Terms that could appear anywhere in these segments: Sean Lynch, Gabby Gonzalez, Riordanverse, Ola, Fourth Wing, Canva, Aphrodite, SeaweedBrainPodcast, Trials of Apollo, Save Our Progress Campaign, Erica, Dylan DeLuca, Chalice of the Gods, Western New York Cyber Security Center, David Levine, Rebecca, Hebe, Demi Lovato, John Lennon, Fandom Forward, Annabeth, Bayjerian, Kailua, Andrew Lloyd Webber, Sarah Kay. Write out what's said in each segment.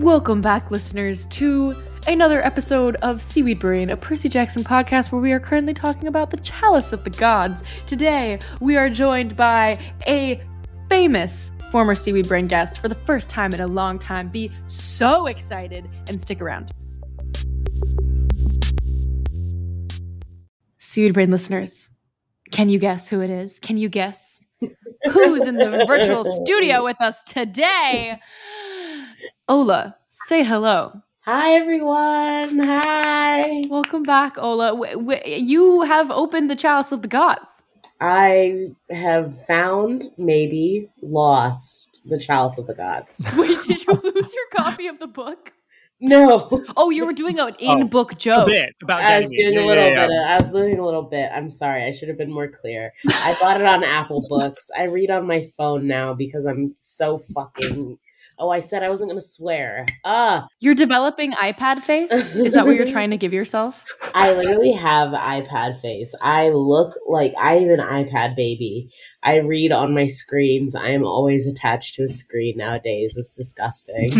Welcome back, listeners, to another episode of Seaweed Brain, a Percy Jackson podcast where we are currently talking about the Chalice of the Gods. Today, we are joined by a famous former Seaweed Brain guest for the first time in a long time. Be so excited and stick around. Seaweed Brain listeners, can you guess who it is? Can you guess who's in the virtual studio with us today? Ola, say hello. Hi, everyone. Hi. Welcome back, Ola. You have opened the Chalice of the Gods. I have found, maybe lost, the Chalice of the Gods. Wait, did you lose your copy of the book? No. Oh, you were doing an in-book joke. A bit about Ganymede. I was doing a little bit. I'm sorry. I should have been more clear. I bought it on Apple Books. I read on my phone now because I'm so fucking... Oh, I said I wasn't going to swear. You're developing iPad face? Is that what you're trying to give yourself? I literally have iPad face. I look like I am an iPad baby. I read on my screens. I am always attached to a screen nowadays. It's disgusting.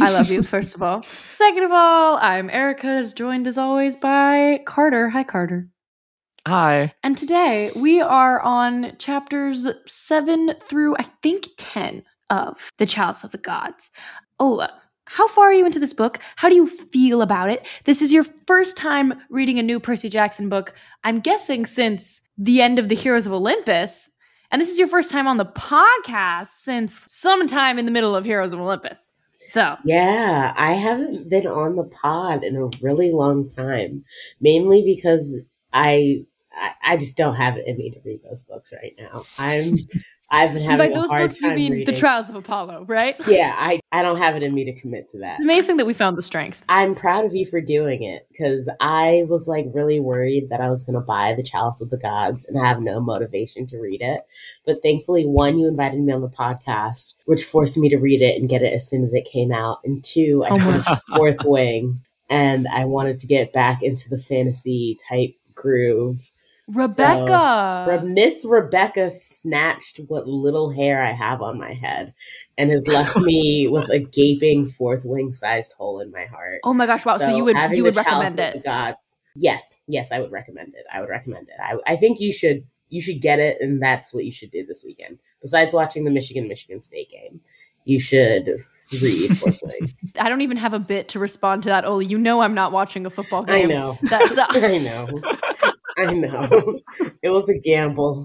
I love you, first of all. Second of all, I'm Erica, joined as always by Carter. Hi, Carter. Hi. And today we are on chapters 7 through, I think, 10. Of the Chalice of the Gods. Ola, how far are you into this book? How do you feel about it? This is your first time reading a new Percy Jackson book, I'm guessing since the end of the Heroes of Olympus. And this is your first time on the podcast since sometime in the middle of Heroes of Olympus. So yeah, I haven't been on the pod in a really long time, mainly because I just don't have it in me to read those books right now. I've been having a hard time reading. By those books, you mean reading. The Trials of Apollo, right? Yeah, I don't have it in me to commit to that. It's amazing that we found the strength. I'm proud of you for doing it, because I was like really worried that I was going to buy the Chalice of the Gods and have no motivation to read it. But thankfully, one, you invited me on the podcast, which forced me to read it and get it as soon as it came out. And two, I finished Fourth Wing, and I wanted to get back into the fantasy type groove. Rebecca. So, Miss Rebecca snatched what little hair I have on my head and has left me with a gaping Fourth Wing sized hole in my heart. Oh my gosh. Wow. So you would recommend it. The Gods. Yes. Yes. I would recommend it. I think you should get it. And that's what you should do this weekend. Besides watching the Michigan State game, you should read Fourth Wing. I don't even have a bit to respond to that. Ola, you know, I'm not watching a football game. I know. That's I know. I know. It was a gamble.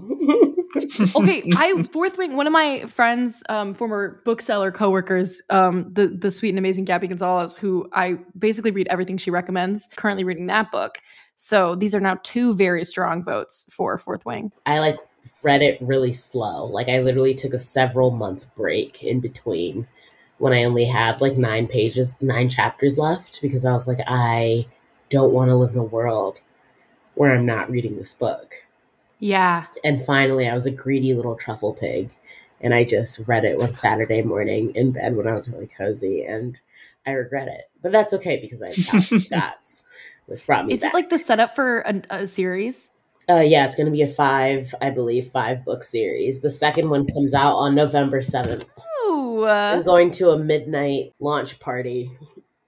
Okay, Fourth Wing, one of my friends, former bookseller coworkers, the sweet and amazing Gabby Gonzalez, who I basically read everything she recommends, currently reading that book. So these are now two very strong votes for Fourth Wing. I read it really slow. I literally took a several month break in between when I only had 9 chapters left, because I was like, I don't want to live in a world where I'm not reading this book. Yeah. And finally, I was a greedy little truffle pig, and I just read it one Saturday morning in bed when I was really cozy, and I regret it. But that's okay, because I have dots, which brought me back. Is it the setup for a series? Yeah, it's going to be a 5-book series. The second one comes out on November 7th. Ooh. I'm going to a midnight launch party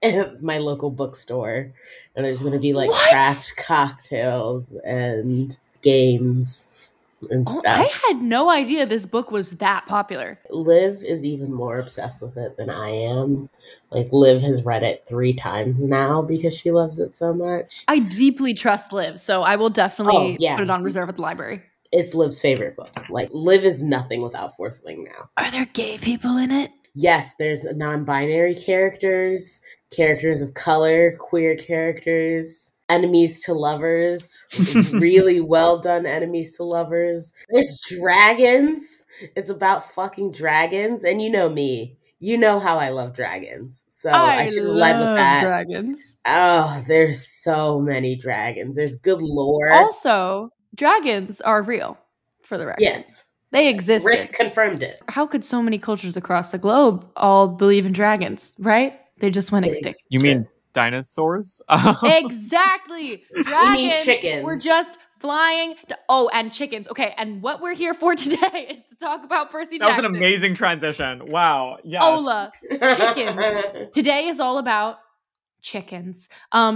at my local bookstore, and there's going to be craft cocktails and games and stuff. I had no idea this book was that popular. Liv is even more obsessed with it than I am. Liv has read it 3 times now because she loves it so much. I deeply trust Liv, so I will definitely put it on reserve at the library. It's Liv's favorite book. Liv is nothing without Fourth Wing now. Are there gay people in it? Yes, there's non-binary characters, characters of color, queer characters, enemies to lovers, really well done enemies to lovers. There's dragons. It's about fucking dragons. And you know me. You know how I love dragons. So I should love with that. Dragons. Oh, there's so many dragons. There's good lore. Also, dragons are real, for the record. Yes. They existed. Rick confirmed it. How could so many cultures across the globe all believe in dragons, right? They just went extinct. You mean dinosaurs? Exactly. Dragons. You mean chickens. We're just flying to, oh, and chickens. Okay, and what we're here for today is to talk about Percy Jackson. That was an amazing transition. Wow. Yes. Ola, chickens. Today is all about chickens.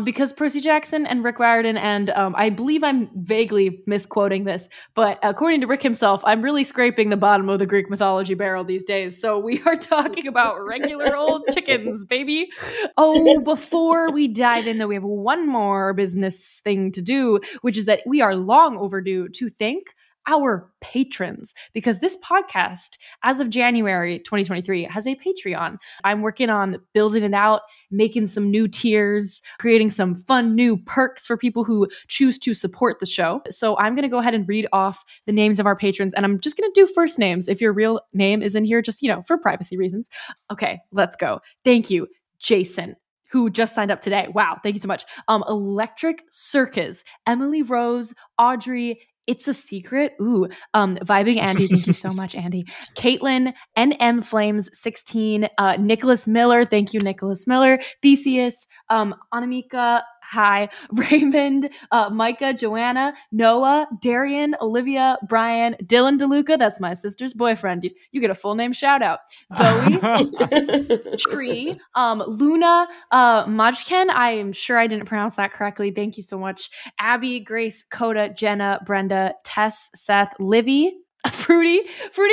Because Percy Jackson and Rick Riordan, and I believe I'm vaguely misquoting this, but according to Rick himself, I'm really scraping the bottom of the Greek mythology barrel these days. So we are talking about regular old chickens, baby. Oh, before we dive in though, we have one more business thing to do, which is that we are long overdue to thank our patrons, because this podcast, as of January 2023, has a Patreon. I'm working on building it out, making some new tiers, creating some fun new perks for people who choose to support the show. So I'm going to go ahead and read off the names of our patrons, and I'm just going to do first names. If your real name is in here, just, you know, for privacy reasons. Okay, let's go. Thank you, Jason, who just signed up today. Wow, thank you so much. Electric Circus, Emily Rose, Audrey, It's a Secret. Ooh. Vibing Andy. Thank you so much, Andy. Caitlin, NM Flames 16, Nicholas Miller. Thank you, Nicholas Miller. Theseus, Anamika. Hi. Raymond, Micah, Joanna, Noah, Darian, Olivia, Brian, Dylan DeLuca. That's my sister's boyfriend. You get a full name shout out. Zoe, Tree, Luna, Majken. I am sure I didn't pronounce that correctly. Thank you so much. Abby, Grace, Coda, Jenna, Brenda, Tess, Seth, Livy, Fruity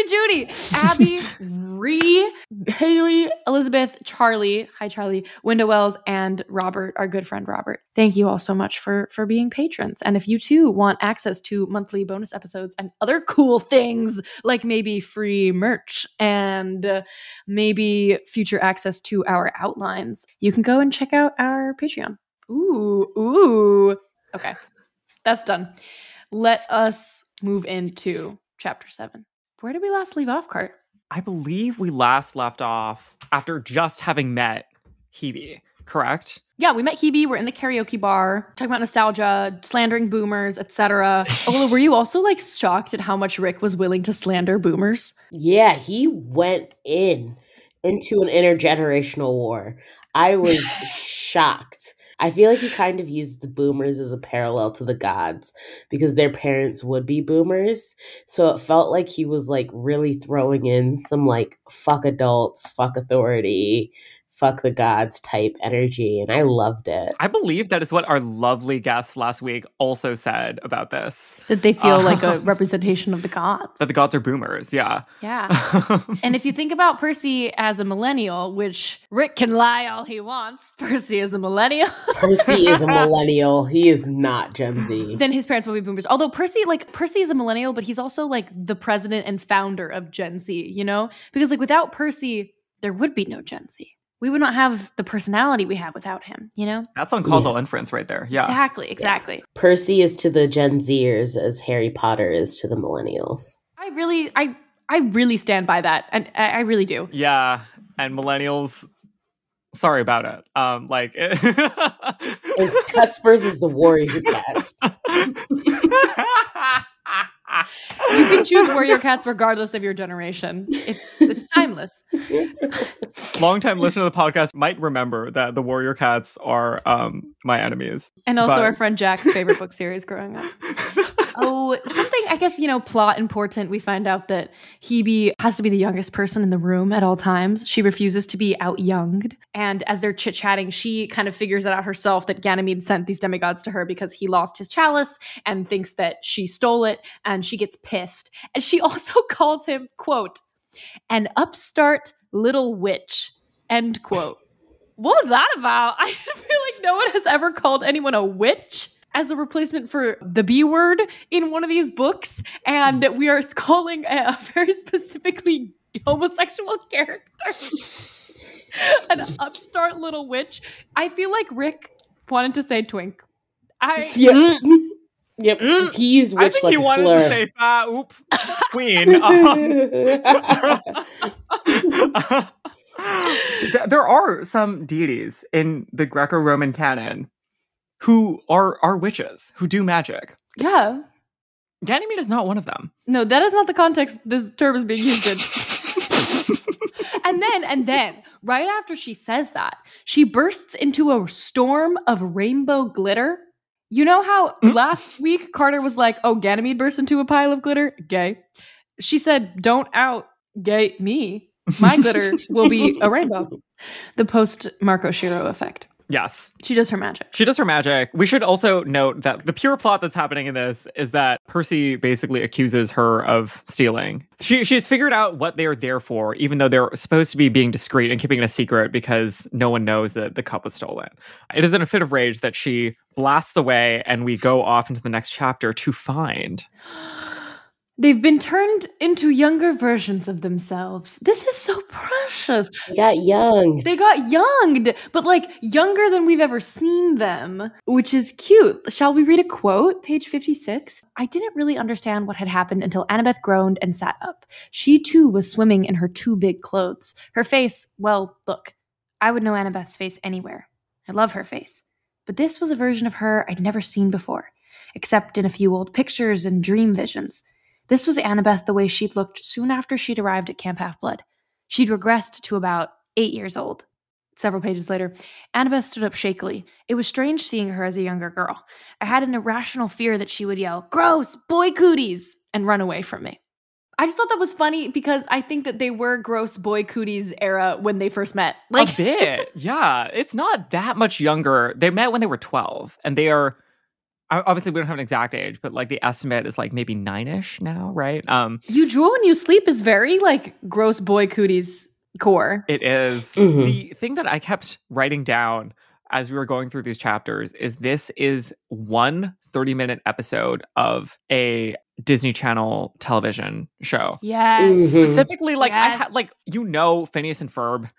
Judy, Abby, Ree, Haley, Elizabeth, Charlie, hi Charlie, Window Wells, and Robert, our good friend Robert. Thank you all so much for being patrons. And if you too want access to monthly bonus episodes and other cool things, like maybe free merch and maybe future access to our outlines, you can go and check out our Patreon. Ooh. Okay, that's done. Let us move into Chapter 7. Where did we last leave off, Carter? I believe we last left off after just having met Hebe, correct? Yeah, we met Hebe. We're in the karaoke bar, talking about nostalgia, slandering boomers, etc. Ola, were you also like shocked at how much Rick was willing to slander boomers? Yeah, he went into an intergenerational war. I was shocked. I feel like he kind of used the boomers as a parallel to the gods because their parents would be boomers. So it felt like he was like really throwing in some like fuck adults, fuck authority, fuck the gods type energy. And I loved it. I believe that is what our lovely guest last week also said about this. That they feel like a representation of the gods. That the gods are boomers. Yeah. Yeah. And if you think about Percy as a millennial, which Rick can lie all he wants, Percy is a millennial. Percy is a millennial. He is not Gen Z. Then his parents will be boomers. Although Percy is a millennial, but he's also like the president and founder of Gen Z, you know? Because like without Percy, there would be no Gen Z. We would not have the personality we have without him, you know? That's on causal inference right there. Yeah. Exactly. Yeah. Percy is to the Gen Zers as Harry Potter is to the millennials. I really stand by that. And I really do. Yeah. And millennials, sorry about it. And Cuspers is the Warrior Cats. You can choose Warrior Cats regardless of your generation. It's timeless. Long-time listener of the podcast might remember that the Warrior Cats are my enemies. And also our friend Jack's favorite book series growing up. Oh, something, I guess, you know, plot important. We find out that Hebe has to be the youngest person in the room at all times. She refuses to be out-younged. And as they're chit-chatting, she kind of figures it out herself that Ganymede sent these demigods to her because he lost his chalice and thinks that she stole it. And she gets pissed. And she also calls him, quote, an upstart little witch, end quote. What was that about? I feel like no one has ever called anyone a witch as a replacement for the B word in one of these books. And we are calling a very specifically homosexual character an upstart little witch. I feel like Rick wanted to say twink. Yep, he used witch like a slur. I think he wanted to say, queen. There are some deities in the Greco-Roman canon who are witches, who do magic. Yeah. Ganymede is not one of them. No, that is not the context this term is being used in. And then, right after she says that, she bursts into a storm of rainbow glitter You know how last week Carter was like, oh, Ganymede burst into a pile of glitter? Gay. She said, don't out gay me. My glitter will be a rainbow. The post-Marco Shiro effect. Yes. She does her magic. She does her magic. We should also note that the pure plot that's happening in this is that Percy basically accuses her of stealing. She's figured out what they are there for, even though they're supposed to be being discreet and keeping it a secret because no one knows that the cup was stolen. It is in a fit of rage that she blasts away, and we go off into the next chapter to find... They've been turned into younger versions of themselves. This is so precious. They got younged. They got younged, but like younger than we've ever seen them, which is cute. Shall we read a quote? Page 56. I didn't really understand what had happened until Annabeth groaned and sat up. She too was swimming in her too big clothes. Her face, well, look, I would know Annabeth's face anywhere. I love her face. But this was a version of her I'd never seen before, except in a few old pictures and dream visions. This was Annabeth the way she'd looked soon after she'd arrived at Camp Half-Blood. She'd regressed to about 8 years old. Several pages later, Annabeth stood up shakily. It was strange seeing her as a younger girl. I had an irrational fear that she would yell, gross, boy cooties, and run away from me. I just thought that was funny because I think that they were gross boy cooties era when they first met. Like a bit, yeah. It's not that much younger. They met when they were 12, and they are... Obviously, we don't have an exact age, but like the estimate is like maybe 9-ish now, right? You drool when you sleep is very like gross boy cooties core. It is. Mm-hmm. The thing that I kept writing down as we were going through these chapters is this is one 30-minute episode of a Disney Channel television show. Yeah. Mm-hmm. Specifically, like, yes. Phineas and Ferb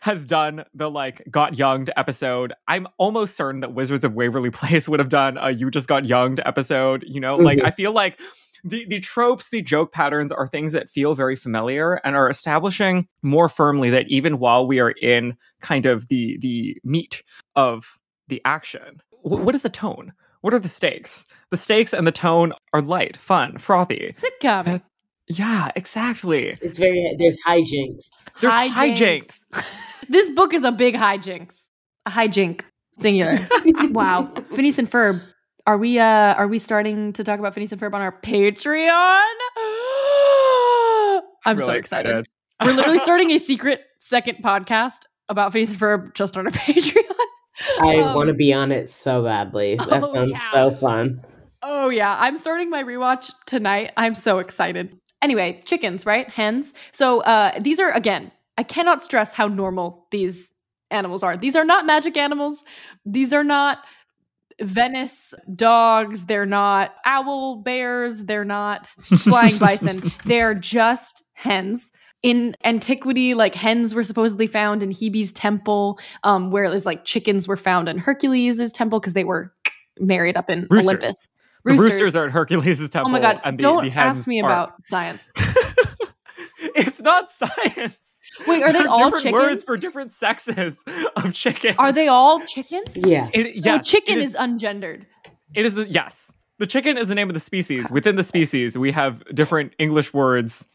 has done the like got younged episode. I'm almost certain that Wizards of Waverly Place would have done a you just got younged episode, you know? Mm-hmm. Like I feel like the tropes, the joke patterns are things that feel very familiar and are establishing more firmly that even while we are in kind of the meat of the action, what is the tone? What are the stakes? The stakes and the tone are light, fun, frothy. Sitcom. Yeah, exactly. It's very, there's hijinks. There's hijinks. This book is a big hijinks. A hijink, singular. Wow. Phineas and Ferb. Are we starting to talk about Phineas and Ferb on our Patreon? I'm really so excited. We're literally starting a secret second podcast about Phineas and Ferb just on our Patreon. I want to be on it so badly. That sounds so fun. Oh yeah. I'm starting my rewatch tonight. I'm so excited. Anyway, chickens, right? Hens. So these are, again, I cannot stress how normal these animals are. These are not magic animals. These are not Venice dogs. They're not owl bears. They're not flying bison. They're just hens. In antiquity, like hens were supposedly found in Hebe's temple, where it was like chickens were found in Hercules' temple because they were married up in Roosters. Olympus. The roosters are at Hercules' temple. Oh my God, and don't ask me about science. It's not science. Wait, are they all chickens? Different words for different sexes of chickens. Are they all chickens? Yeah. Chicken is ungendered. It is, yes. The chicken is the name of the species. Within the species, we have different English words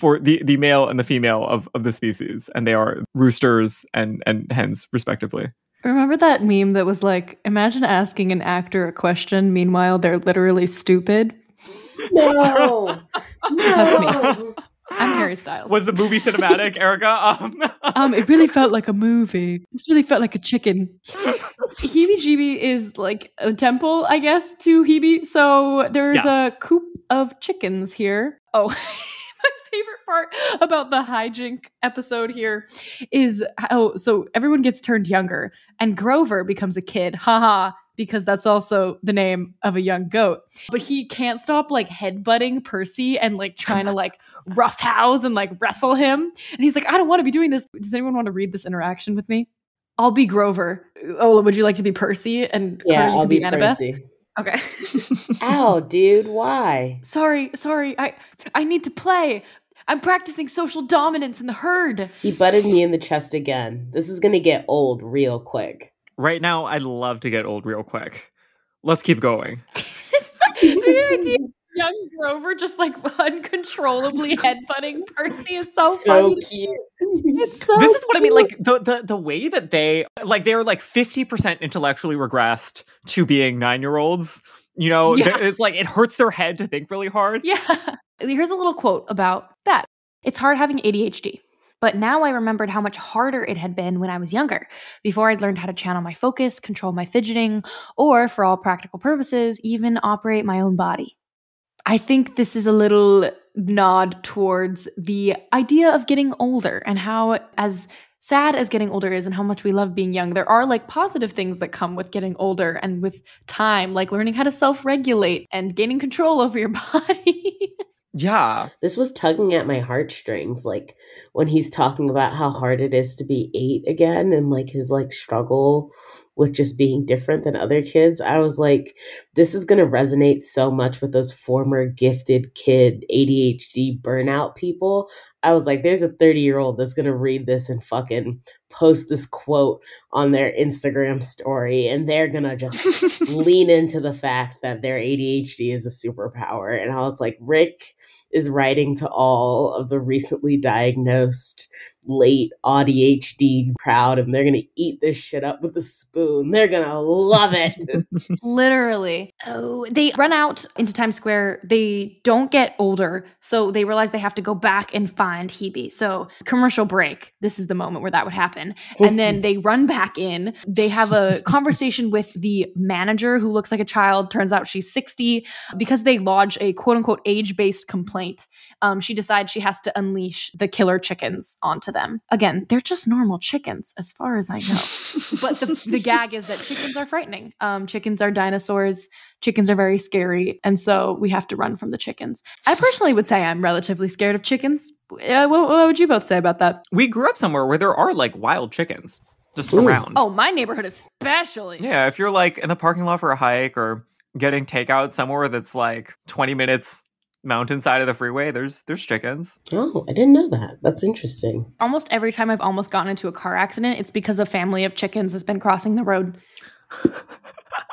for the male and the female of the species. And they are roosters and hens, respectively. Remember that meme that was like, imagine asking an actor a question, meanwhile they're literally stupid? No. That's me. I'm Harry Styles. Was the movie cinematic, Erica? It really felt like a movie. This really felt like a chicken. Hebe-Jeebe is like a temple, I guess, to Hebe. So there's a coop of chickens here. Oh, favorite part about the hijink episode here is how so everyone gets turned younger and Grover becomes a kid, haha, because that's also the name of a young goat. But he can't stop like headbutting Percy and like trying to like roughhouse and like wrestle him. And he's like, I don't want to be doing this. Does anyone want to read this interaction with me? I'll be Grover. Oh, would you like to be Percy? And yeah, I'll be Annabeth. Percy. Okay. Ow, dude, why? Sorry. I need to play. I'm practicing social dominance in the herd. He butted me in the chest again. This is going to get old real quick. Right now, I'd love to get old real quick. Let's keep going. The idea young Grover just like uncontrollably headbutting Percy is so funny. Cute. It's so. This is what I mean. Like the way that they are like 50% intellectually regressed to being 9-year-olds. You know, yeah. It's like it hurts their head to think really hard. Yeah. Here's a little quote about that. It's hard having ADHD. But now I remembered how much harder it had been when I was younger, before I'd learned how to channel my focus, control my fidgeting, or for all practical purposes, even operate my own body. I think this is a little nod towards the idea of getting older and how as sad as getting older is and how much we love being young, there are like positive things that come with getting older and with time, like learning how to self-regulate and gaining control over your body. Yeah. This was tugging at my heartstrings, like when he's talking about how hard it is to be 8 again and like his like struggle with just being different than other kids. I was like, this is going to resonate so much with those former gifted kid ADHD burnout people. I was like, there's a 30-year-old that's going to read this and fucking post this quote on their Instagram story. And they're going to just lean into the fact that their ADHD is a superpower. And I was like, Rick is writing to all of the recently diagnosed late ADHD crowd, and they're going to eat this shit up with a spoon. They're going to love it. Literally. Oh, they run out into Times Square. They don't get older. So they realize they have to go back and find Hebe. So commercial break. This is the moment where that would happen. And then they run back in. They have a conversation with the manager who looks like a child. Turns out she's 60 because they lodge a quote unquote age-based complaint. She decides she has to unleash the killer chickens onto them. Again, they're just normal chickens as far as I know. But the gag is that chickens are frightening. Chickens are dinosaurs. Chickens are very scary. And so we have to run from the chickens. I personally would say I'm relatively scared of chickens. What would you both say about that? We grew up somewhere where there are like wild chickens just around. Oh, my neighborhood especially. Yeah, if you're like in the parking lot for a hike or getting takeout somewhere that's like 20 minutes mountainside of the freeway, there's chickens. Oh, I didn't know that. That's interesting. Almost every time I've almost gotten into a car accident, it's because a family of chickens has been crossing the road.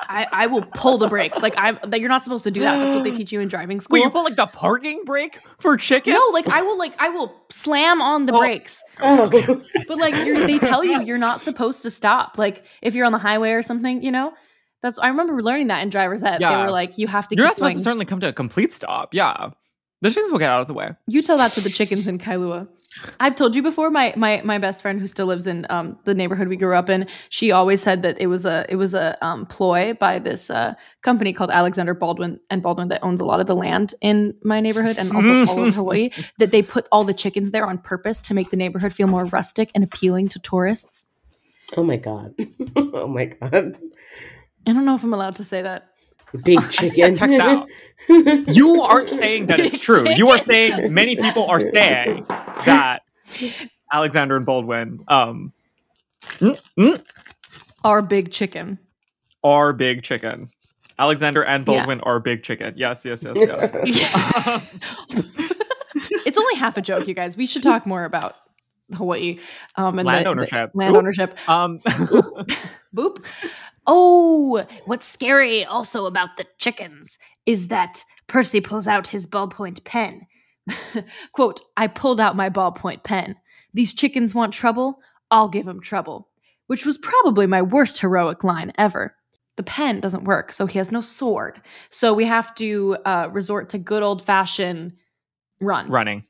I will pull the brakes. Like you're not supposed to do that. That's what they teach you in driving school. Wait, you pull like the parking brake for chickens? No, I will slam on the brakes. Oh. But they tell you you're not supposed to stop. Like if you're on the highway or something, you know. I remember learning that in driver's ed. Yeah. They were like, you have to keep going. You're not supposed to certainly come to a complete stop. Yeah. The chickens will get out of the way. You tell that to the chickens in Kailua. I've told you before, my best friend who still lives in the neighborhood we grew up in, she always said that it was a ploy by this company called Alexander Baldwin that owns a lot of the land in my neighborhood and also all of Hawaii, that they put all the chickens there on purpose to make the neighborhood feel more rustic and appealing to tourists. Oh, my God. Oh, my God. I don't know if I'm allowed to say that. Big chicken. Text out. You aren't saying that it's true. You are saying many people are saying that Alexander and Baldwin are big chicken. Are big chicken. Alexander and Baldwin are big chicken. Yes, yes, yes, yes. It's only half a joke, you guys. We should talk more about Hawaii and land ownership. Land ownership. Boop. Oh, what's scary also about the chickens is that Percy pulls out his ballpoint pen. Quote, I pulled out my ballpoint pen. These chickens want trouble. I'll give them trouble. Which was probably my worst heroic line ever. The pen doesn't work, so he has no sword. So we have to resort to good old-fashioned running.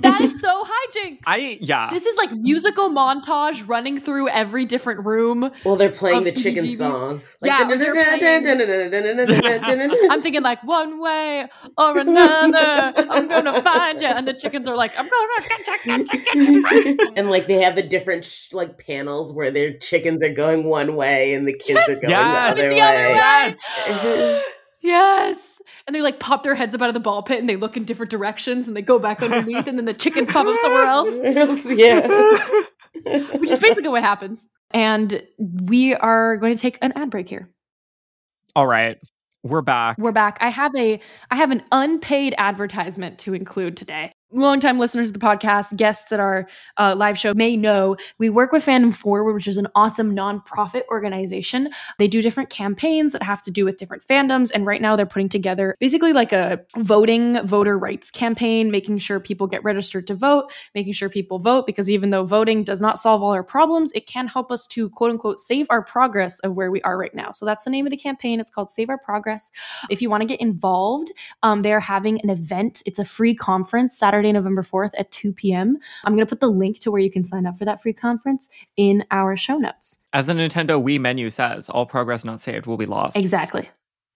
That is so hijinks. This is like musical montage running through every different room. Well, they're playing the chicken song. I'm thinking like one way or another, I'm gonna find you, and the chickens are like, I'm gonna get you. And like they have the different like panels where their chickens are going one way and the kids are going the other way. Yes. And they like pop their heads up out of the ball pit and they look in different directions and they go back underneath and then the chickens pop up somewhere else. Yeah. Which is basically what happens. And we are going to take an ad break here. All right. We're back. I have an unpaid advertisement to include today. longtime listeners of the podcast, guests at our live show may know, we work with Fandom Forward, which is an awesome nonprofit organization. They do different campaigns that have to do with different fandoms. And right now they're putting together basically like a voter rights campaign, making sure people get registered to vote, making sure people vote, because even though voting does not solve all our problems, it can help us to quote unquote save our progress of where we are right now. So that's the name of the campaign. It's called Save Our Progress. If you want to get involved, they're having an event. It's a free conference Saturday, November 4th at 2 p.m. I'm going to put the link to where you can sign up for that free conference in our show notes. As the Nintendo Wii menu says, all progress not saved will be lost. Exactly.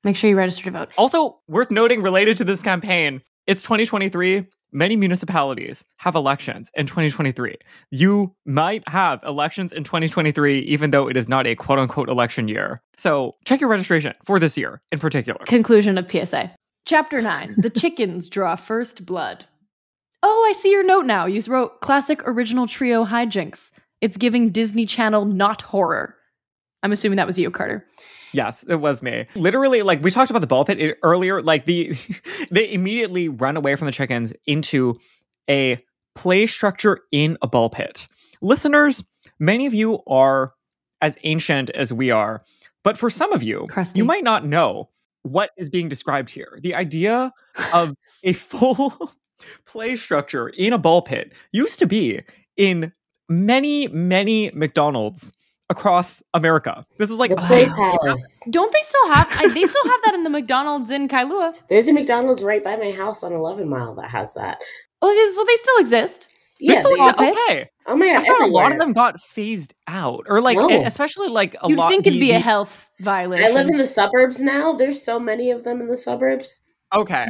Make sure you register to vote. Also, worth noting related to this campaign, it's 2023. Many municipalities have elections in 2023. You might have elections in 2023, even though it is not a quote-unquote election year. So check your registration for this year in particular. Conclusion of PSA. Chapter 9, The Chickens Draw First Blood. Oh, I see your note now. You wrote classic original trio hijinks. It's giving Disney Channel, not horror. I'm assuming that was you, Carter. Yes, it was me. Literally, like we talked about the ball pit earlier, like they immediately run away from the chickens into a play structure in a ball pit. Listeners, many of you are as ancient as we are, but for some of you, crusty, you might not know what is being described here. The idea of a full play structure in a ball pit used to be in many, many McDonald's across America. This is like the play palace. Don't they still have? They still have that in the McDonald's in Kailua. There's a McDonald's right by my house on 11 Mile that has that. Oh, so they still exist. Yeah, they still exist. Okay. Oh my god! I thought a lot of them got phased out, or like, especially like a lot. You'd think it'd be a health violation. I live in the suburbs now. There's so many of them in the suburbs. Okay.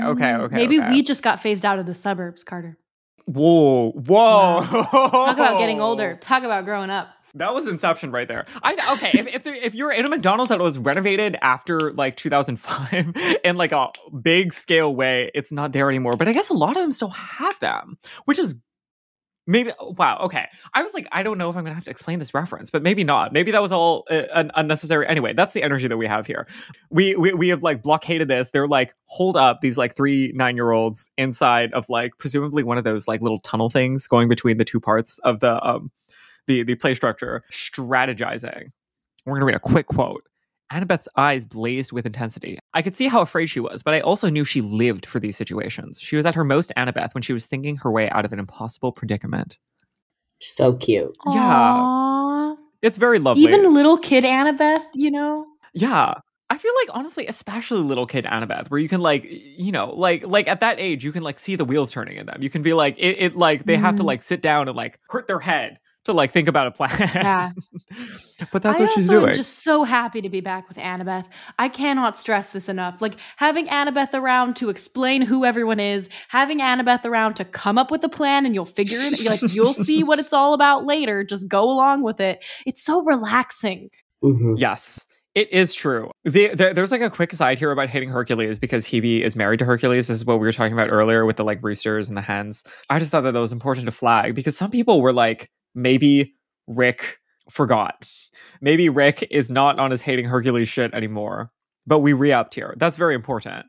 Maybe we just got phased out of the suburbs, Carter. Whoa. Wow. Talk about getting older. Talk about growing up. That was Inception right there. If you're in a McDonald's that was renovated after like 2005 in like a big scale way, it's not there anymore. But I guess a lot of them still have them, which is maybe, wow, okay. I was like, I don't know if I'm going to have to explain this reference, but maybe not. Maybe that was all unnecessary. Anyway, that's the energy that we have here. We have like blockaded this. They're like, hold up these like 3 9-year-olds inside of like, presumably one of those like little tunnel things going between the two parts of the play structure, strategizing. We're going to read a quick quote. Annabeth's eyes blazed with intensity. I could see how afraid she was, but I also knew she lived for these situations. She was at her most Annabeth when she was thinking her way out of an impossible predicament. So cute. Yeah. Aww. It's very lovely. Even little kid Annabeth, you know? Yeah. I feel like, honestly, especially little kid Annabeth, where you can like, you know, like at that age, you can like see the wheels turning in them. You can be like, it like, they have to like sit down and like hurt their head to like think about a plan. Yeah. But that's what she's doing. I'm just so happy to be back with Annabeth. I cannot stress this enough. Like having Annabeth around to explain who everyone is, having Annabeth around to come up with a plan and you'll figure it. You're like, you'll see what it's all about later. Just go along with it. It's so relaxing. Mm-hmm. Yes. It is true. There's like a quick aside here about hating Hercules because Hebe is married to Hercules. This is what we were talking about earlier with the like roosters and the hens. I just thought that was important to flag because some people were like, maybe Rick forgot. Maybe Rick is not on his hating Hercules shit anymore. But we re-upped here. That's very important.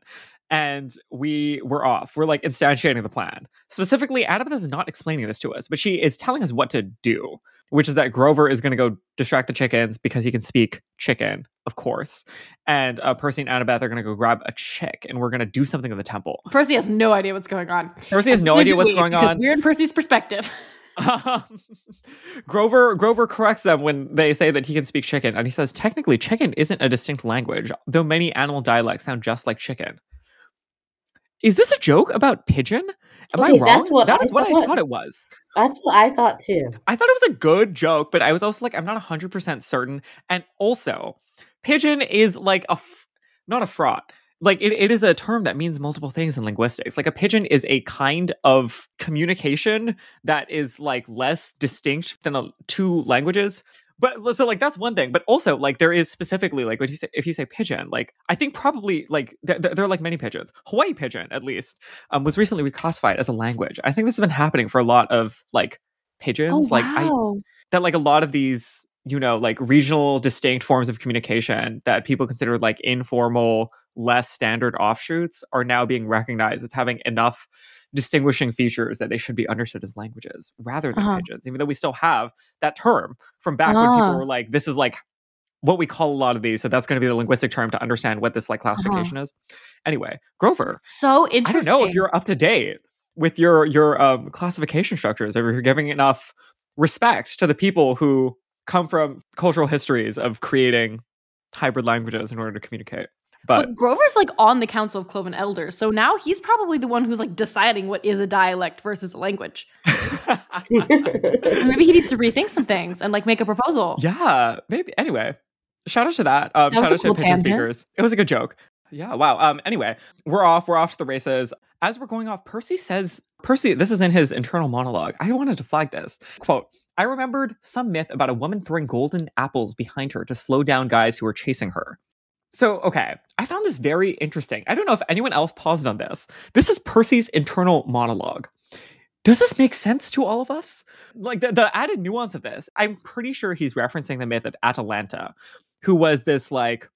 And we're off. We're like instantiating the plan. Specifically, Annabeth is not explaining this to us, but she is telling us what to do, which is that Grover is going to go distract the chickens because he can speak chicken, of course. And Percy and Annabeth are going to go grab a chick and we're going to do something in the temple. Percy has no idea what's going on. Percy has no idea what's going on. Because we're in Percy's perspective. Grover corrects them when they say that he can speak chicken, and he says technically chicken isn't a distinct language, though many animal dialects sound just like chicken. Is this a joke about pigeon? Am I wrong? That's what I thought it was. That's what I thought too. I thought it was a good joke, but I was also like, I'm not 100% certain. And also, pigeon is like not a fraud. Like, it is a term that means multiple things in linguistics. Like, a pigeon is a kind of communication that is, like, less distinct than two languages. But, so, like, that's one thing. But also, like, there is specifically, like, if you say pigeon, like, I think probably, like, there are, like, many pigeons. Hawaii pigeon, at least, was recently reclassified as a language. I think this has been happening for a lot of, like, pigeons. Oh, like, wow. Like, a lot of these, you know, like, regional distinct forms of communication that people consider, like, informal, less standard offshoots are now being recognized as having enough distinguishing features that they should be understood as languages rather than pigeons, even though we still have that term from back when people were like, this is like what we call a lot of these, so that's going to be the linguistic term to understand what this like classification is. Anyway, Grover. So interesting. I don't know if you're up to date with your classification structures, or if you're giving enough respect to the people who come from cultural histories of creating hybrid languages in order to communicate. But Grover's like on the Council of Cloven Elders, so now he's probably the one who's like deciding what is a dialect versus a language. Maybe he needs to rethink some things and like make a proposal. Yeah, maybe. Anyway, shout out to that. Shout out to Pigeon Speakers. It was a good joke. Yeah, wow. Anyway, we're off to the races. As we're going off, Percy, this is in his internal monologue. I wanted to flag this. Quote, I remembered some myth about a woman throwing golden apples behind her to slow down guys who were chasing her. So, okay, I found this very interesting. I don't know if anyone else paused on this. This is Percy's internal monologue. Does this make sense to all of us? Like the added nuance of this, I'm pretty sure he's referencing the myth of Atalanta, who was this like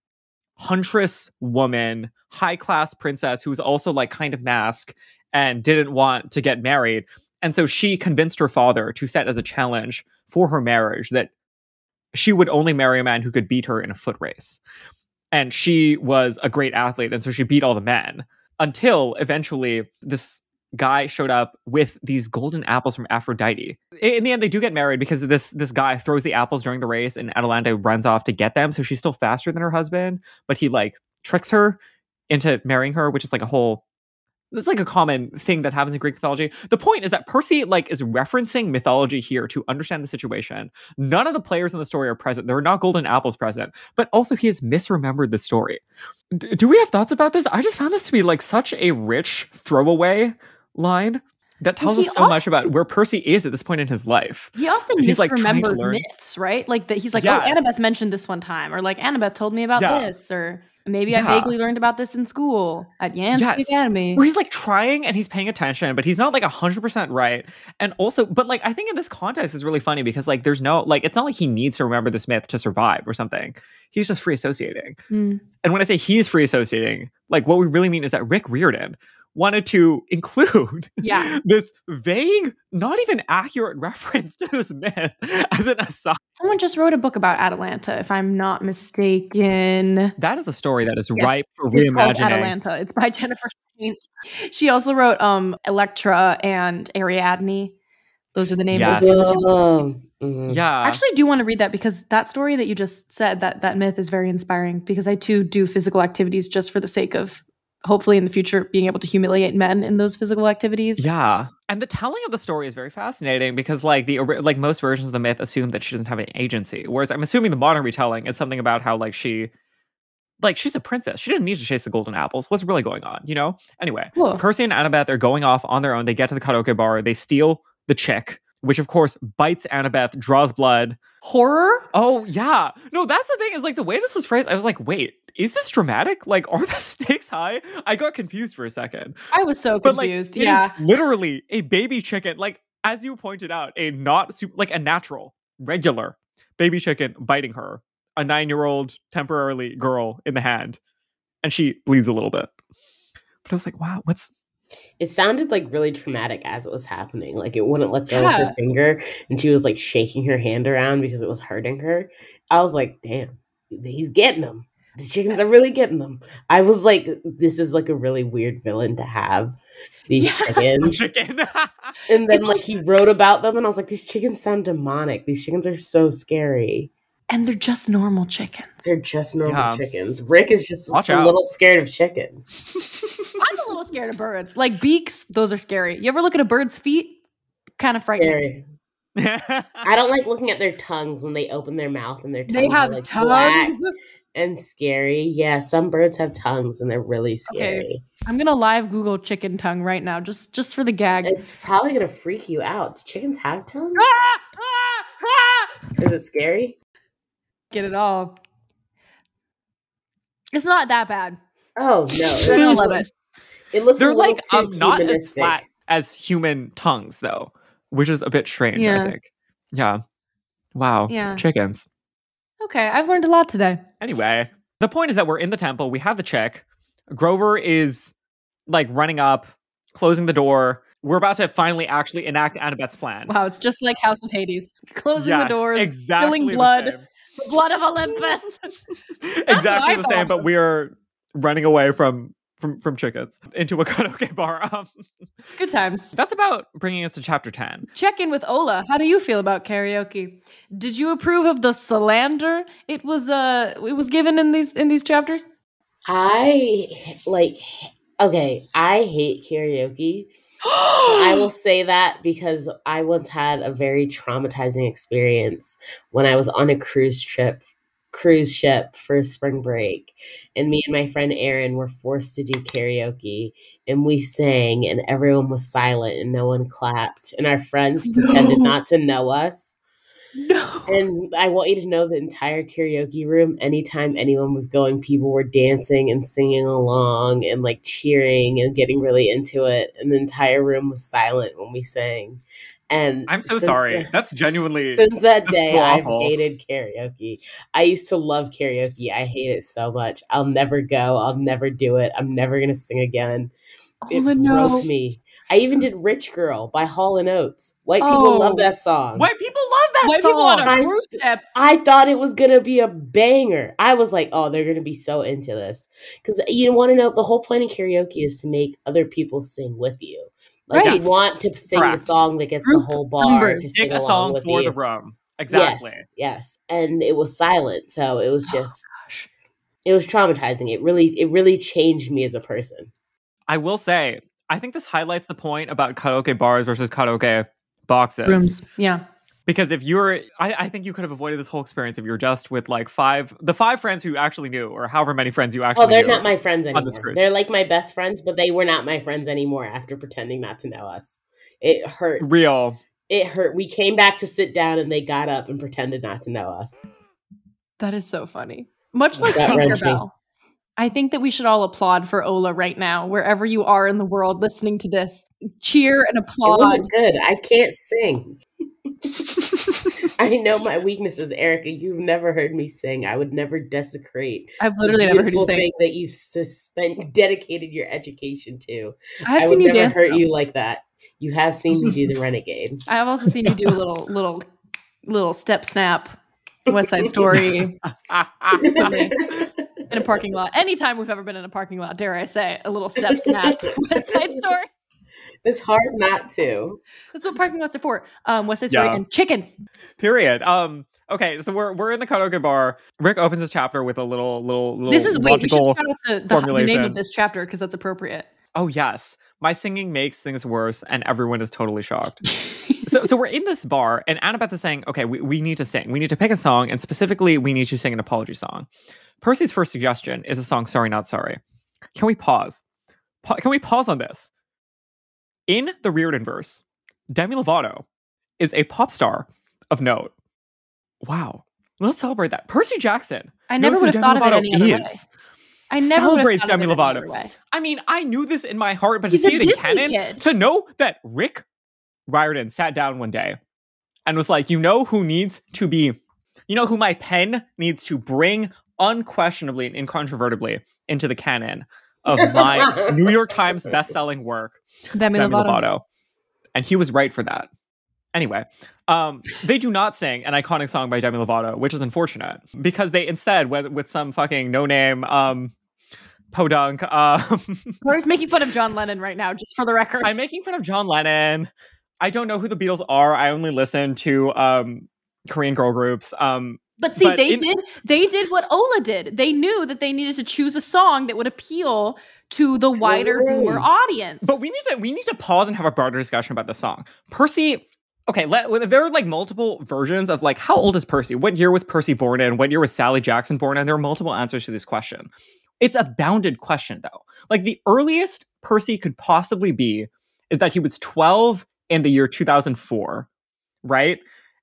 huntress woman, high-class princess who was also like kind of masked and didn't want to get married. And so she convinced her father to set as a challenge for her marriage that she would only marry a man who could beat her in a foot race. And she was a great athlete, and so she beat all the men until eventually this guy showed up with these golden apples from Aphrodite. In the end, they do get married because this guy throws the apples during the race, and Atalanta runs off to get them. So she's still faster than her husband, but he like tricks her into marrying her, which is like a whole. It's like a common thing that happens in Greek mythology. The point is that Percy like is referencing mythology here to understand the situation. None of the players in the story are present. There are not golden apples present, but also he has misremembered the story. Do we have thoughts about this? I just found this to be like such a rich throwaway line that tells us so much about where Percy is at this point in his life. He often misremembers like, myths, right? Like that he's like, yes. Oh, Annabeth mentioned this one time, or like Annabeth told me about this, or... Maybe I vaguely learned about this in school at Yancey Academy. Where he's like trying and he's paying attention, but he's not like 100% right. And also, but like, I think in this context it's really funny because like there's no, like, it's not like he needs to remember this myth to survive or something. He's just free associating. And when I say he's free associating, like what we really mean is that Rick Riordan wanted to include this vague, not even accurate reference to this myth as an aside. Someone just wrote a book about Atalanta, if I'm not mistaken. That is a story that is ripe for reimagining. It's called Atalanta. It's by Jennifer Saint. She also wrote Electra and Ariadne. Those are the names of the I actually do want to read that because that story that you just said, that myth is very inspiring because I too do physical activities just for the sake of hopefully in the future, being able to humiliate men in those physical activities. Yeah. And the telling of the story is very fascinating because like most versions of the myth assume that she doesn't have any agency. Whereas I'm assuming the modern retelling is something about how like she's a princess. She didn't need to chase the golden apples. What's really going on, you know? Anyway, cool. Percy and Annabeth are going off on their own. They get to the karaoke bar. They steal the chick, which of course bites Annabeth, draws blood. Horror? Oh, yeah. No, that's the thing is like the way this was phrased, I was like, wait. Is this dramatic? Like, are the stakes high? I got confused for a second. I was so confused. But, like, it is literally a baby chicken. Like, as you pointed out, a not super, like a natural, regular baby chicken biting her, a 9-year-old temporarily girl in the hand, and she bleeds a little bit. But I was like, wow, what's? It sounded like really traumatic as it was happening. Like it wouldn't let go of her finger, and she was like shaking her hand around because it was hurting her. I was like, damn, he's getting them. The chickens are really getting them. I was like, this is like a really weird villain to have, these chickens. And then like he wrote about them and I was like, these chickens sound demonic. These chickens are so scary. And they're just normal chickens. They're just normal chickens. Rick is just a little scared of chickens. I'm a little scared of birds. Like beaks, those are scary. You ever look at a bird's feet? Kind of frightening. Scary. I don't like looking at their tongues when they open their mouth and their tongues. They have like tongues. Black. And scary. Yeah, some birds have tongues and they're really scary. Okay. I'm going to live Google chicken tongue right now, just for the gag. It's probably going to freak you out. Do chickens have tongues? Is it scary? Get it all. It's not that bad. Oh, no. I don't love it. It looks they're like not as flat as human tongues, though, which is a bit strange, I think. Yeah. Wow. Yeah. Chickens. Okay, I've learned a lot today. Anyway, the point is that we're in the temple. We have the chick. Grover is like running up, closing the door. We're about to finally actually enact Annabeth's plan. Wow, it's just like House of Hades. Closing the doors, exactly, spilling blood, the blood of Olympus. Exactly the same, but we're running away from chickens into a karaoke bar. Good times. That's about bringing us to chapter 10. Check in with Ola. How do you feel about karaoke? Did you approve of the slander it was given in these chapters? I hate karaoke. I will say that because I once had a very traumatizing experience when I was on a cruise ship for spring break, and me and my friend Erin were forced to do karaoke, and we sang and everyone was silent and no one clapped, and our friends pretended not to know us. No. And I want you to know the entire karaoke room, anytime anyone was going, people were dancing and singing along and like cheering and getting really into it. And the entire room was silent when we sang. And I'm so sorry. That's genuinely since that day, I've hated karaoke. I used to love karaoke. I hate it so much. I'll never go. I'll never do it. I'm never going to sing again. It broke me. I even did "Rich Girl" by Hall & Oates. White people love that song. White people love that song. People on a cruise ship. I thought it was gonna be a banger. I was like, "Oh, they're gonna be so into this," because you want to know the whole point of karaoke is to make other people sing with you. Like you want to sing a song that gets the whole bar to sing along song with for you. The room. Exactly. Yes, and it was silent, so it was just it was traumatizing. It really changed me as a person. I will say, I think this highlights the point about karaoke bars versus karaoke boxes. Rooms, yeah. Because if you were, I think you could have avoided this whole experience if you were just with like the five friends who you actually knew, or however many friends you actually knew. Oh, they're not my friends anymore. They're like my best friends, but they were not my friends anymore after pretending not to know us. It hurt. Real. It hurt. We came back to sit down and they got up and pretended not to know us. That is so funny. Much like Tinkerbell. I think that we should all applaud for Ola right now, wherever you are in the world listening to this. Cheer and applaud. It wasn't good. I can't sing. I know my weaknesses, Erica. You've never heard me sing. I would never desecrate. I've literally never heard you sing. That you dedicated your education to. I would never hurt you like that. You have seen me do the Renegade. I have also seen you do a little step snap, West Side Story. In a parking lot. Anytime we've ever been in a parking lot, dare I say, a little step snap. West Side Story. It's hard not to. That's what parking lots are for. West Side Story and chickens. Period. Okay, so we're in the karaoke bar. Rick opens this chapter with a little. This is wait. We should shout out the name of this chapter because that's appropriate. Oh yes, my singing makes things worse, and everyone is totally shocked. So we're in this bar, and Annabeth is saying, "Okay, we need to sing. We need to pick a song, and specifically, we need to sing an apology song." Percy's first suggestion is a song, Sorry Not Sorry. Can we pause? Can we pause on this? In the Riordanverse, Demi Lovato is a pop star of note. Wow. Let's celebrate that. Percy Jackson. I never would have thought of it any other way. I never celebrates Demi Lovato. I mean, I knew this in my heart, but to see it in canon, to know that Rick Riordan sat down one day and was like, you know who my pen needs to bring unquestionably and incontrovertibly into the canon of my New York Times best-selling work, Demi Lovato. And he was right for that. Anyway, they do not sing an iconic song by Demi Lovato, which is unfortunate, because they instead, with some fucking no-name podunk... We're just making fun of John Lennon right now, just for the record. I'm making fun of John Lennon. I don't know who the Beatles are. I only listen to Korean girl groups. They did what Ola did. They knew that they needed to choose a song that would appeal to the wider, more audience. But we need to pause and have a broader discussion about the song. Percy, okay, there are like multiple versions of like, how old is Percy? What year was Percy born in? What year was Sally Jackson born in? There are multiple answers to this question. It's a bounded question though. Like the earliest Percy could possibly be is that he was 12 in the year 2004, right?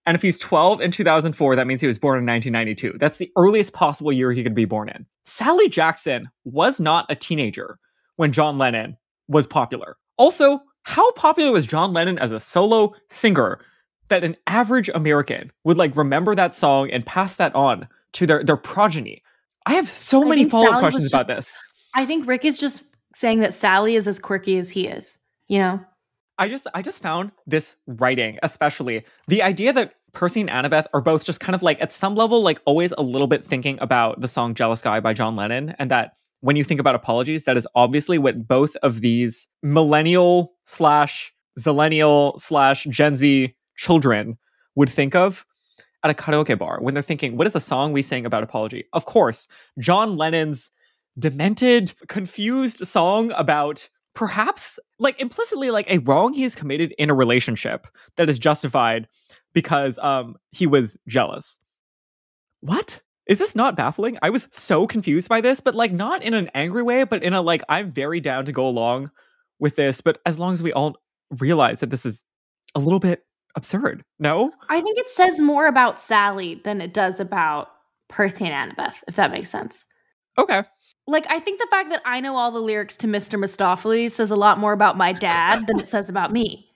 And if he's 12 in 2004, that means he was born in 1992. That's the earliest possible year he could be born in. Sally Jackson was not a teenager when John Lennon was popular. Also, how popular was John Lennon as a solo singer that an average American would like remember that song and pass that on to their progeny? I have so many follow-up questions about this. I think Rick is just saying that Sally is as quirky as he is. you know? I just found this writing, especially the idea that Percy and Annabeth are both just kind of like at some level, like always a little bit thinking about the song Jealous Guy by John Lennon. And that when you think about apologies, that is obviously what both of these millennial / zillennial / Gen Z children would think of at a karaoke bar when they're thinking, what is the song we sang about apology? Of course, John Lennon's demented, confused song about perhaps like implicitly like a wrong he's committed in a relationship that is justified because he was jealous. What? Is this not baffling? I was so confused by this, but like not in an angry way, but in a like, I'm very down to go along with this. But as long as we all realize that this is a little bit absurd. No? I think it says more about Sally than it does about Percy and Annabeth, if that makes sense. Okay. Like, I think the fact that I know all the lyrics to Mr. Mistopheles says a lot more about my dad than it says about me.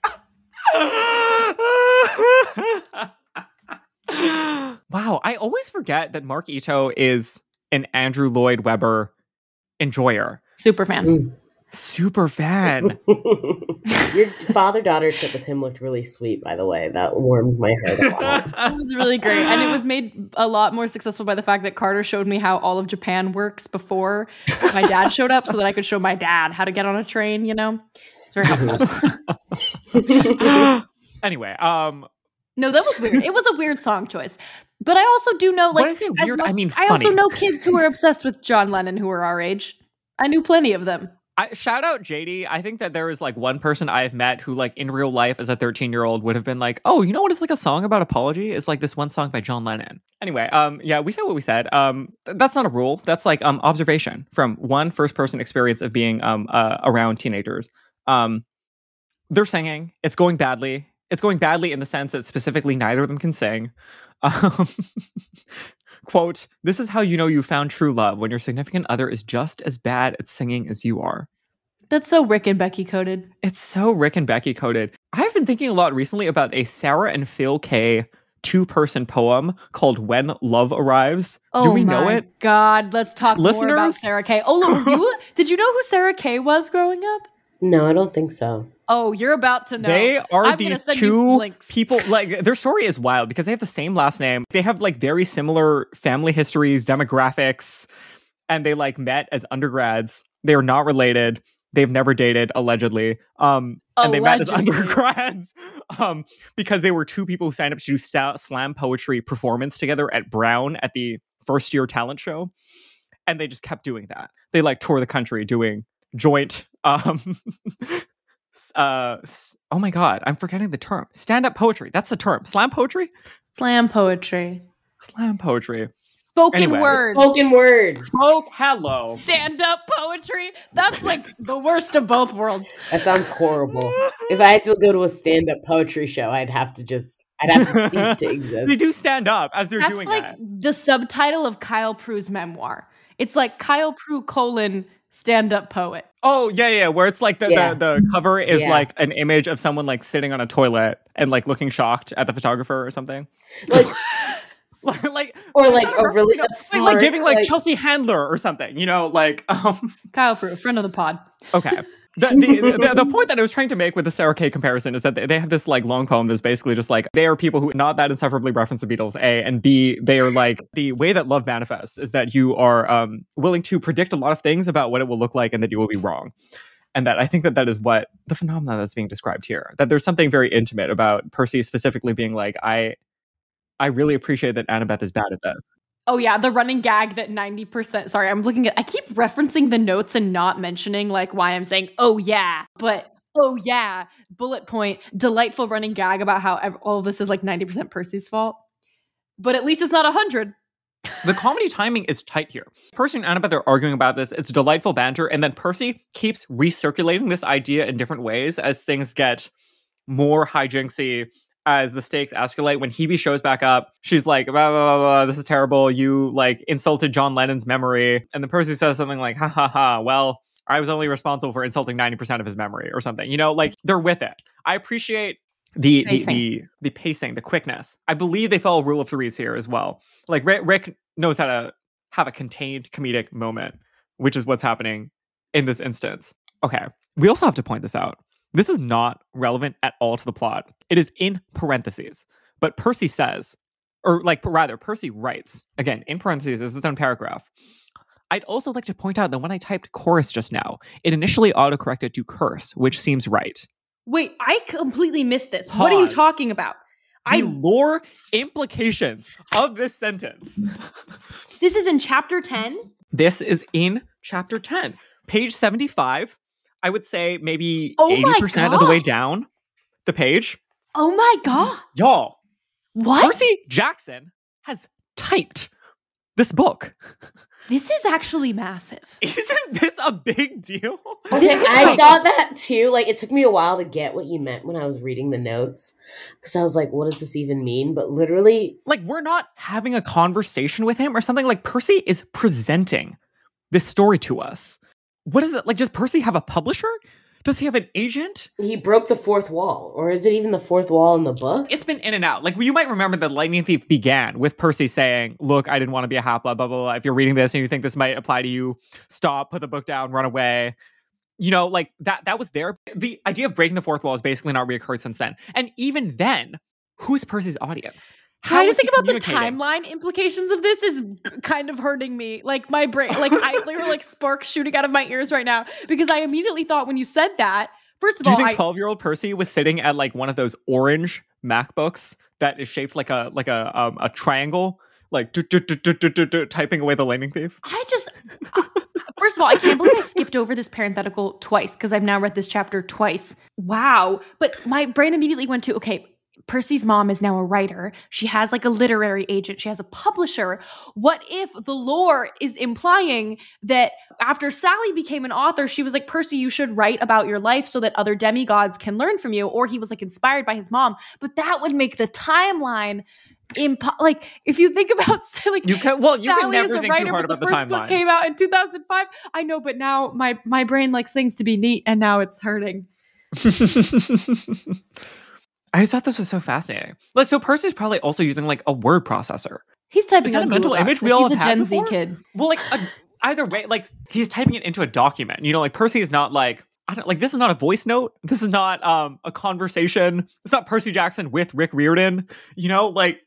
Wow. I always forget that Mark Ito is an Andrew Lloyd Webber enjoyer. Super fan. Your father-daughter trip with him looked really sweet, by the way. That warmed my heart a lot. It was really great. And it was made a lot more successful by the fact that Carter showed me how all of Japan works before my dad showed up so that I could show my dad how to get on a train, you know? It's very helpful. Anyway. No, that was weird. It was a weird song choice. But I also do know, like, weird? I mean, funny. I also know kids who are obsessed with John Lennon who are our age. I knew plenty of them. Shout out JD. I think that there is like one person I've met who like in real life as a 13-year-old would have been like, oh, you know what? It's like a song about apology. It's like this one song by John Lennon. Anyway, yeah, we said what we said. That's not a rule. That's like observation from one first-person experience of being around teenagers. They're singing. It's going badly. It's going badly in the sense that specifically neither of them can sing. Quote, this is how you know you found true love, when your significant other is just as bad at singing as you are. That's so Rick and Becky coded. It's so Rick and Becky coded. I've been thinking a lot recently about a Sarah and Phil K two-person poem called When Love Arrives. Oh, do we know it? Oh my God, let's talk Listeners? More about Sarah Kay. Oh, look, did you know who Sarah Kay was growing up? No, I don't think so. Oh, you're about to know. They are these two people. Like, their story is wild because they have the same last name. They have like very similar family histories, demographics, and they like met as undergrads. They are not related. They've never dated, allegedly. And they met as undergrads because they were two people who signed up to do slam poetry performance together at Brown at the first year talent show. And they just kept doing that. They like tour the country doing joint oh my God, I'm forgetting the term. Stand-up poetry. That's the term. Slam poetry. Spoken word. Spoke hello. Stand-up poetry. That's like the worst of both worlds. That sounds horrible. If I had to go to a stand-up poetry show, I'd have to cease to exist. They do stand up as they're doing that. That's like the subtitle of Kyle Prue's memoir. It's like Kyle Prue : stand-up poet. Oh, yeah, where it's like the cover is like an image of someone like sitting on a toilet and like looking shocked at the photographer or something. Like Or Chelsea Handler or something, you know, like Kyle Prue, friend of the pod. Okay. The point that I was trying to make with the Sarah Kay comparison is that they have this like long poem that's basically just like they are people who not that insufferably reference the Beatles, A, and B, they are like the way that love manifests is that you are willing to predict a lot of things about what it will look like and that you will be wrong. And that I think that is what the phenomenon that's being described here, that there's something very intimate about Percy specifically being like, I really appreciate that Annabeth is bad at this. Oh, yeah, the running gag that 90%... Sorry, I keep referencing the notes and not mentioning, like, why I'm saying, oh, yeah, but, oh, yeah, bullet point, delightful running gag about how all of this is, like, 90% Percy's fault. But at least it's not 100. The comedy timing is tight here. Percy and Annabeth are arguing about this. It's delightful banter. And then Percy keeps recirculating this idea in different ways as things get more hijinksy, as the stakes escalate. When Hebe shows back up, she's like, blah, blah, blah, this is terrible. You like insulted John Lennon's memory. And then Percy says something like, ha, ha, ha. Well, I was only responsible for insulting 90% of his memory or something. You know, like they're with it. I appreciate the pacing, the quickness. I believe they follow rule of threes here as well. Like Rick knows how to have a contained comedic moment, which is what's happening in this instance. Okay. We also have to point this out. This is not relevant at all to the plot. It is in parentheses. But Percy says, or like, rather, Percy writes, again, in parentheses, this is his own paragraph. I'd also like to point out that when I typed chorus just now, it initially autocorrected to curse, which seems right. Wait, I completely missed this. Pause. What are you talking about? The lore implications of this sentence. This is in chapter 10? This is in chapter 10. Page 75, I would say maybe 80% of the way down the page. Oh my God. Y'all. What? Percy Jackson has typed this book. This is actually massive. Isn't this a big deal? Okay, I thought that too. Like, it took me a while to get what you meant when I was reading the notes. Because I was like, what does this even mean? But literally... like, we're not having a conversation with him or something. Like, Percy is presenting this story to us. What is it? Like, does Percy have a publisher? Does he have an agent? He broke the fourth wall. Or is it even the fourth wall in the book? It's been in and out. Like, you might remember that Lightning Thief began with Percy saying, look, I didn't want to be a hapla, blah, blah, blah. If you're reading this and you think this might apply to you, stop, put the book down, run away. You know, like, that was there. The idea of breaking the fourth wall has basically not reoccurred since then. And even then, who's Percy's audience? Trying to think about the timeline implications of this is kind of hurting me. Like, my brain, like, there were like sparks shooting out of my ears right now because I immediately thought when you said that, first of all, do you think 12-year-old Percy was sitting at like one of those orange MacBooks that is shaped like a triangle, like typing away the Lightning Thief? First of all, I can't believe I skipped over this parenthetical twice because I've now read this chapter twice. Wow. But my brain immediately went to, okay, Percy's mom is now a writer. She has like a literary agent. She has a publisher. What if the lore is implying that after Sally became an author, she was like, Percy, you should write about your life so that other demigods can learn from you. Or he was like inspired by his mom. But that would make the timeline like, if you think about, like, Sally is a writer, but the first book came out in 2005. I know, but now my brain likes things to be neat and now it's hurting. I just thought this was so fascinating. Like, so Percy's probably also using like a word processor. He's typing. Is that a mental image we all have had before? He's a Gen Z kid. Well, like either way, like he's typing it into a document. You know, like Percy is not like this is not a voice note. This is not a conversation. It's not Percy Jackson with Rick Riordan. You know, like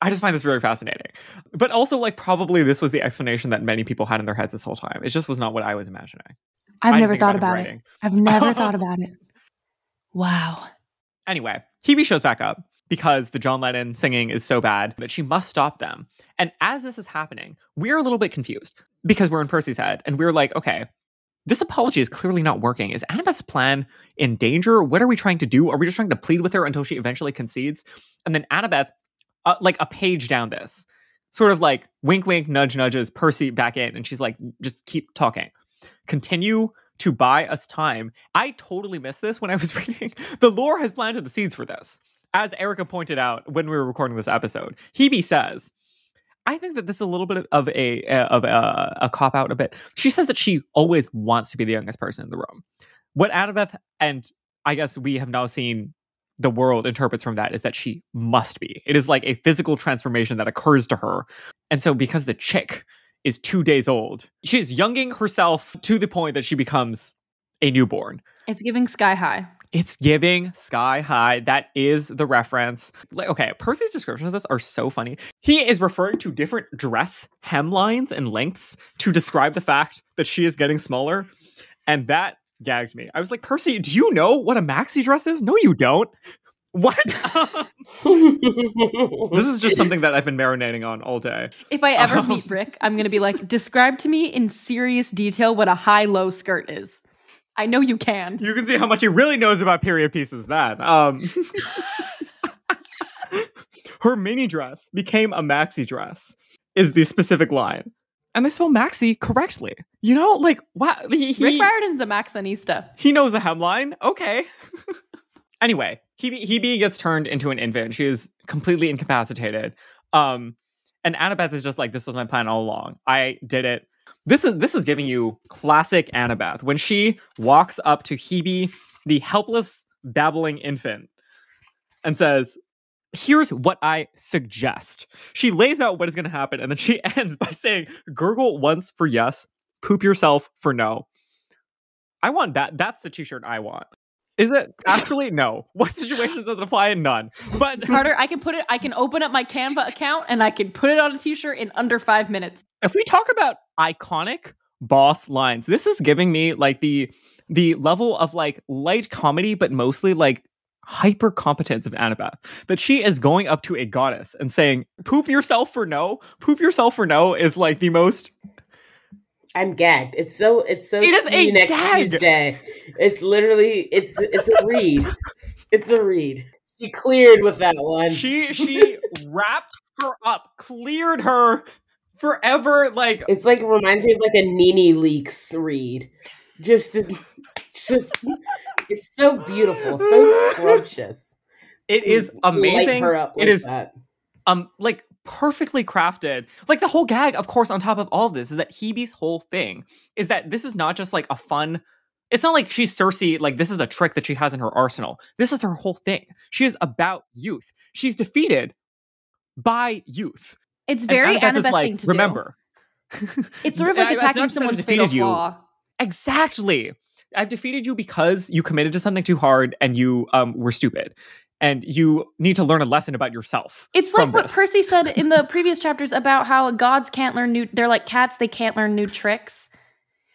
I just find this really fascinating. But also, like probably this was the explanation that many people had in their heads this whole time. It just was not what I was imagining. I've never thought about it. I've never thought about it. Wow. Anyway, Hebe shows back up because the John Lennon singing is so bad that she must stop them. And as this is happening, we're a little bit confused because we're in Percy's head. And we're like, okay, this apology is clearly not working. Is Annabeth's plan in danger? What are we trying to do? Are we just trying to plead with her until she eventually concedes? And then Annabeth, like a page down this, sort of like wink, wink, nudge, nudges Percy back in. And she's like, just keep talking. Continue to buy us time. I totally missed this when I was reading. The lore has planted the seeds for this. As Erica pointed out when we were recording this episode, Hebe says, I think that this is a little bit of a cop-out a bit. She says that she always wants to be the youngest person in the room. What Annabeth, and I guess we have now seen the world interprets from that, is that she must be. It is like a physical transformation that occurs to her. And so because the chick is 2 days old, she is younging herself to the point that she becomes a newborn. It's giving Sky High. It's giving Sky High. That is the reference. Like, okay, Percy's descriptions of this are so funny. He is referring to different dress hemlines and lengths to describe the fact that she is getting smaller. And that gagged me. I was like, Percy, do you know what a maxi dress is? No, you don't. What? This is just something that I've been marinating on all day. If I ever meet Rick, I'm going to be like, describe to me in serious detail what a high-low skirt is. I know you can. You can see how much he really knows about period pieces then. Her mini dress became a maxi dress is the specific line. And they spell maxi correctly. You know, like, wow. Rick Riordan's a maxinista. He knows a hemline. Okay. Anyway, Hebe gets turned into an infant. She is completely incapacitated. And Annabeth is just like, this was my plan all along. I did it. This is giving you classic Annabeth. When she walks up to Hebe, the helpless, babbling infant, and says, here's what I suggest. She lays out what is going to happen, and then she ends by saying, gurgle once for yes, poop yourself for no. I want that. That's the t-shirt I want. Is it? Actually, no. What situations does it apply in? None. But Carter, I can put it, I can open up my Canva account and I can put it on a t-shirt in under 5 minutes. If we talk about iconic boss lines, this is giving me like the level of like light comedy, but mostly like hyper competence of Annabeth, that she is going up to a goddess and saying, poop yourself for no. Poop yourself for no is like the most... I'm gagged. It's so. It is a next gag. Tuesday. It's literally. It's a read. It's a read. She cleared with that one. She wrapped her up, cleared her forever. Like it's like reminds me of like a Nene Leaks read. Just it's so beautiful, so scrumptious. It is amazing. Her up like it is that. Like. Perfectly crafted. Like the whole gag, of course, on top of all of this is that Hebe's whole thing is that this is not just like a fun, it's not like she's Cersei, like this is a trick that she has in her arsenal. This is her whole thing. She is about youth. She's defeated by youth. It's very Annabeth like, thing to remember. Do. It's sort of like attacking someone's fatal flaw. Exactly. I've defeated you because you committed to something too hard and you were stupid. And you need to learn a lesson about yourself. It's like what Percy said in the previous chapters about how gods can't learn new... They're like cats, they can't learn new tricks.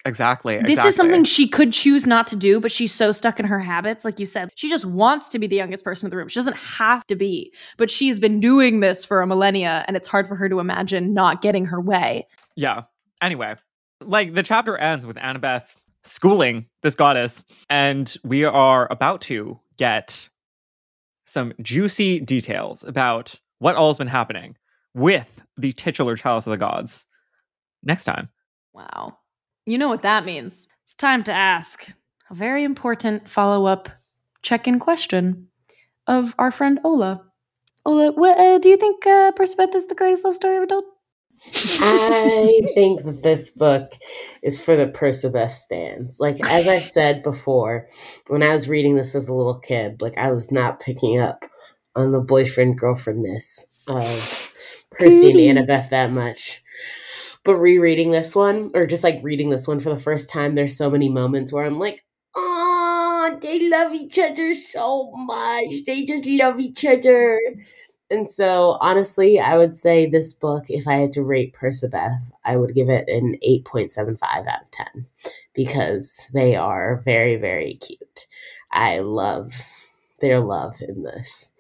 Exactly. This is something she could choose not to do, but she's so stuck in her habits, like you said. She just wants to be the youngest person in the room. She doesn't have to be. But she's been doing this for a millennia, and it's hard for her to imagine not getting her way. Yeah. Anyway, like the chapter ends with Annabeth schooling this goddess, and we are about to get... some juicy details about what all's been happening with the titular Chalice of the Gods next time. Wow. You know what that means. It's time to ask a very important follow-up check-in question of our friend Ola. Ola, do you think Percabeth is the greatest love story of adult? I think that this book is for the Percabeth stands. Like, as I've said before, when I was reading this as a little kid, like, I was not picking up on the boyfriend-girlfriendness of Percy and Annabeth that much. But rereading this one, or just, like, reading this one for the first time, there's so many moments where I'm like, oh, they love each other so much. They just love each other. And so, honestly, I would say this book, if I had to rate Percabeth, I would give it an 8.75 out of 10 because they are very, very cute. I love their love in this.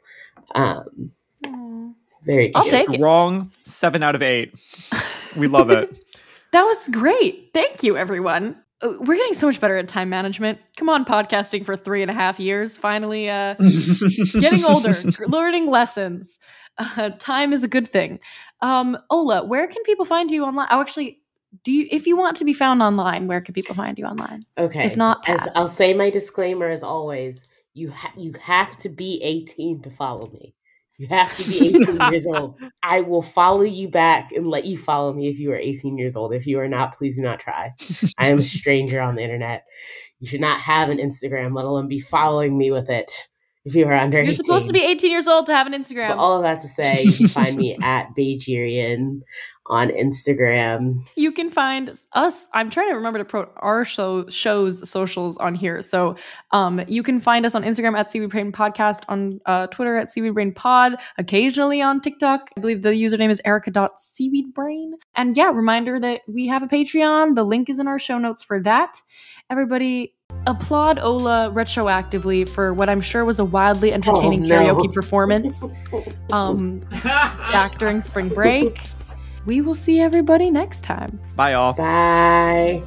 Very cute. I'll take it. Wrong 7 out of 8. We love it. That was great. Thank you, everyone. We're getting so much better at time management. Come on, podcasting for 3.5 years. Finally, getting older, learning lessons. Time is a good thing. Ola, where can people find you online? Oh, actually, if you want to be found online, where can people find you online? Okay. If not, pass. As I'll say my disclaimer as always, you have to be 18 to follow me. You have to be 18 years old. I will follow you back and let you follow me if you are 18 years old. If you are not, please do not try. I am a stranger on the internet. You should not have an Instagram, let alone be following me with it if you are under 18. You're supposed to be 18 years old to have an Instagram. But all of that to say, you can find me at Bayjerian on Instagram. You can find us. I'm trying to remember to promote our show's socials on here. So you can find us on Instagram at Seaweed Brain Podcast, on Twitter at Seaweed Brain Pod, occasionally on TikTok. I believe the username is erica.seaweedbrain. And yeah, reminder that we have a Patreon. The link is in our show notes for that. Everybody applaud Ola retroactively for what I'm sure was a wildly entertaining karaoke performance back during spring break. We will see everybody next time. Bye, all. Bye.